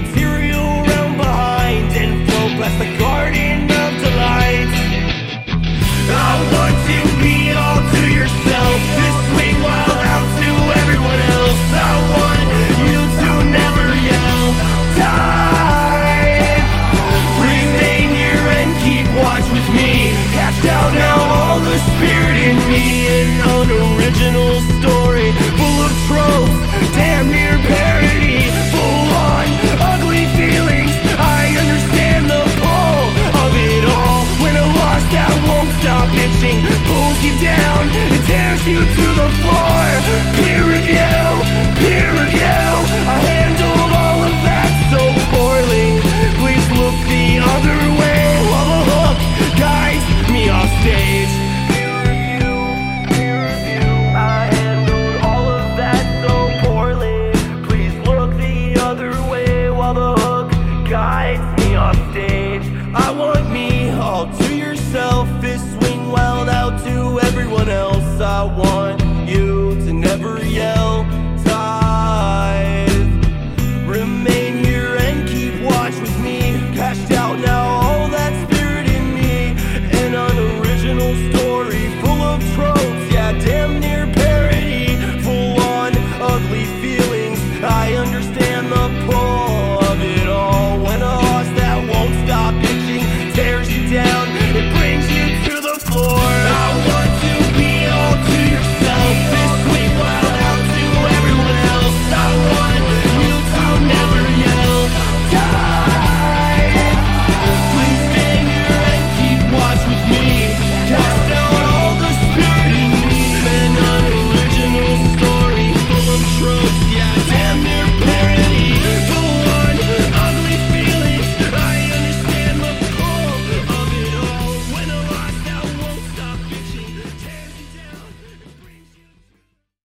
material round behind and flow past the garden of delight. I want to be all to yourself, to swing wild out to everyone else. I want you to never yell, die. Remain here and keep watch with me. Cast out now all the spirit in me. An unoriginal story full of tropes, damn near parody. Pulls you down and tears you to the floor. Peer review, peer review. I handled all of that so poorly. Please look the other way. Love a hook, guys, me off stage. Peer review, peer review. I handled all of that so poorly. Please look the other way. Love a hook, guys, me off stage. I want me all to yourself. This swing wild out to everyone else. I want you to never yell.